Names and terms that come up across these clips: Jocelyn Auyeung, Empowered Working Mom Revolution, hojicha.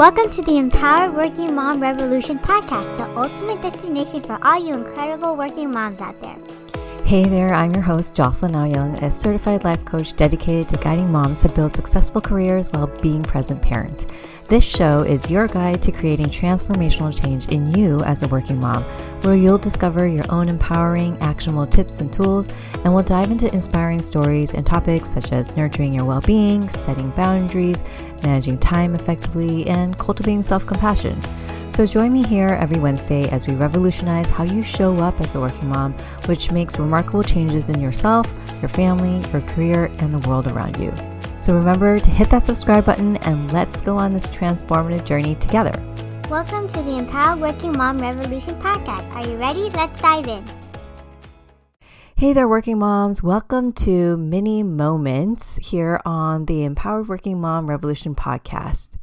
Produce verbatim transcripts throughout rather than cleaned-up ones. Welcome to the Empowered Working Mom Revolution podcast, the ultimate destination for all you incredible working moms out there. Hey there, I'm your host, Jocelyn Auyeung, a certified life coach dedicated to guiding moms to build successful careers while being present parents. This show is your guide to creating transformational change in you as a working mom, where you'll discover your own empowering, actionable tips and tools, and we'll dive into inspiring stories and topics such as nurturing your well-being, setting boundaries, managing time effectively, and cultivating self-compassion. So join me here every Wednesday as we revolutionize how you show up as a working mom, which makes remarkable changes in yourself, your family, your career, and the world around you. So remember to hit that subscribe button and let's go on this transformative journey together. Welcome to the Empowered Working Mom Revolution podcast. Are you ready? Let's dive in. Hey there, working moms. Welcome to Mini Moments here on the Empowered Working Mom Revolution podcast.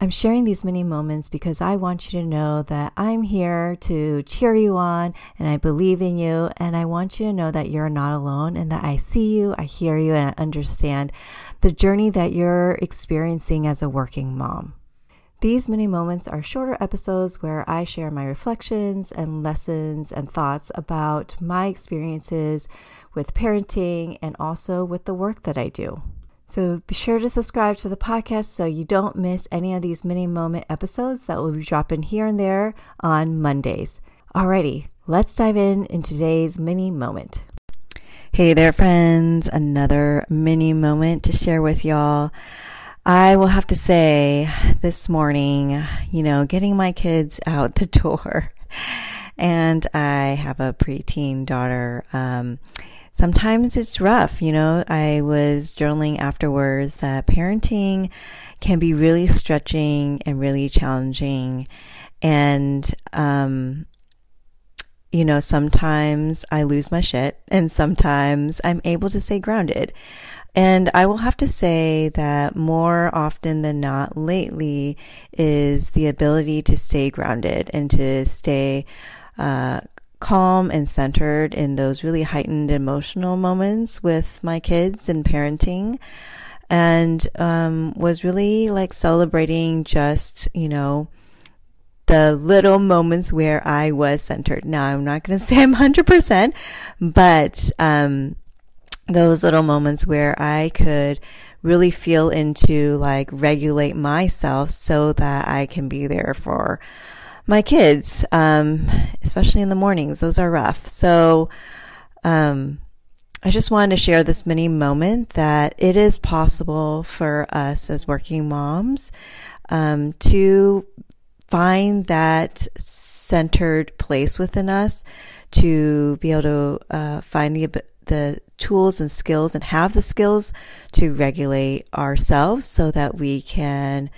I'm sharing these mini moments because I want you to know that I'm here to cheer you on and I believe in you, and I want you to know that you're not alone and that I see you, I hear you, and I understand the journey that you're experiencing as a working mom. These mini moments are shorter episodes where I share my reflections and lessons and thoughts about my experiences with parenting and also with the work that I do. So be sure to subscribe to the podcast so you don't miss any of these mini moment episodes that will be dropping here and there on Mondays. Alrighty, let's dive in in today's mini moment. Hey there, friends. Another mini moment to share with y'all. I will have to say this morning, you know, getting my kids out the door, and I have a preteen daughter, um, sometimes it's rough, you know. I was journaling afterwards that parenting can be really stretching and really challenging. And, um, you know, sometimes I lose my shit and sometimes I'm able to stay grounded. And I will have to say that more often than not lately is the ability to stay grounded and to stay uh calm and centered in those really heightened emotional moments with my kids and parenting, and um, was really like celebrating just, you know, the little moments where I was centered. Now, I'm not going to say I'm one hundred percent, but um, those little moments where I could really feel into like regulate myself so that I can be there for my kids, um, especially in the mornings. Those are rough. So um, I just wanted to share this mini moment that it is possible for us as working moms um, to find that centered place within us, to be able to uh, find the the tools and skills and have the skills to regulate ourselves so that we can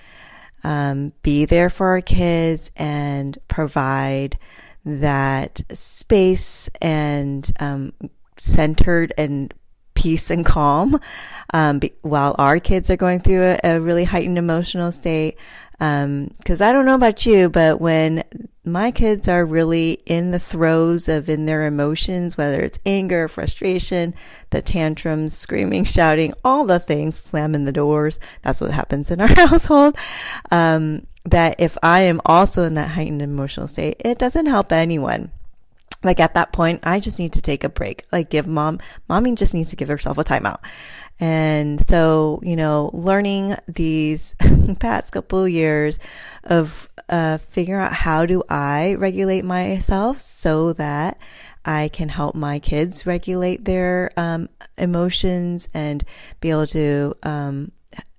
Um, be there for our kids and provide that space and um, centered and peace and calm um, be- while our kids are going through a, a really heightened emotional state. Um, 'cause I don't know about you, but when my kids are really in the throes of in their emotions, whether it's anger, frustration, the tantrums, screaming, shouting, all the things, slamming the doors. That's what happens in our household. Um, that if I am also in that heightened emotional state, it doesn't help anyone. Like at that point, I just need to take a break. Like give mom, mommy just needs to give herself a timeout. And so, you know, learning these past couple of years of uh, figuring out how do I regulate myself so that I can help my kids regulate their um, emotions and be able to um,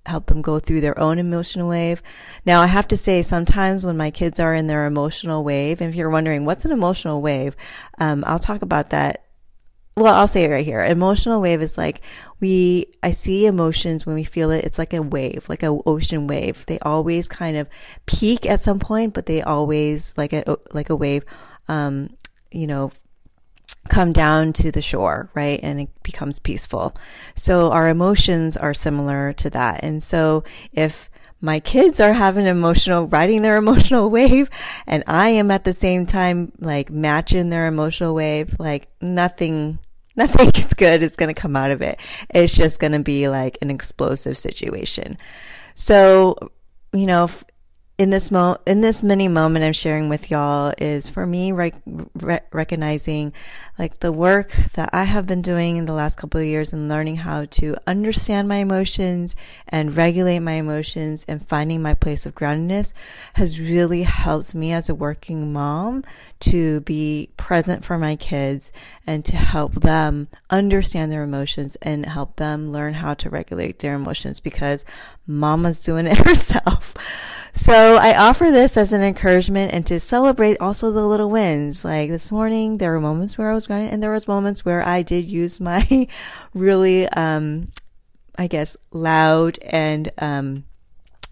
help them go through their own emotional wave. Now, I have to say sometimes when my kids are in their emotional wave, and if you're wondering what's an emotional wave, um, I'll talk about that. Well, I'll say it right here. Emotional wave is like we, I see emotions when we feel it. It's like a wave, like an ocean wave. They always kind of peak at some point, but they always like a, like a wave, um, you know, come down to the shore, right? And it becomes peaceful. So our emotions are similar to that. And so if my kids are having emotional, riding their emotional wave, and I am at the same time, like matching their emotional wave, like nothing Nothing good is going to come out of it. It's just going to be like an explosive situation. So, you know, in this mo- in this mini moment I'm sharing with y'all is for me rec- rec- recognizing like the work that I have been doing in the last couple of years and learning how to understand my emotions and regulate my emotions and finding my place of groundedness has really helped me as a working mom to be present for my kids and to help them understand their emotions and help them learn how to regulate their emotions because mama's doing it herself. So I offer this as an encouragement and to celebrate also the little wins. Like this morning, there were moments where I was grounded and there was moments where I did use my really, um, I guess, loud and um,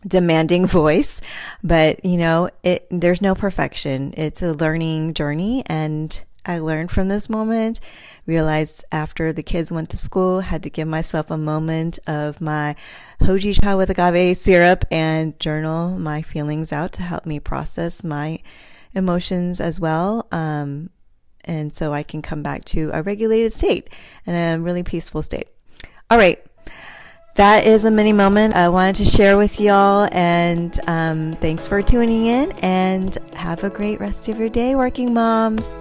demanding voice. But, you know, it there's no perfection. It's a learning journey. And I learned from this moment, realized after the kids went to school, had to give myself a moment of my hojicha with agave syrup and journal my feelings out to help me process my emotions as well. Um, and so I can come back to a regulated state and a really peaceful state. All right. That is a mini moment I wanted to share with y'all, and um, thanks for tuning in and have a great rest of your day, working moms.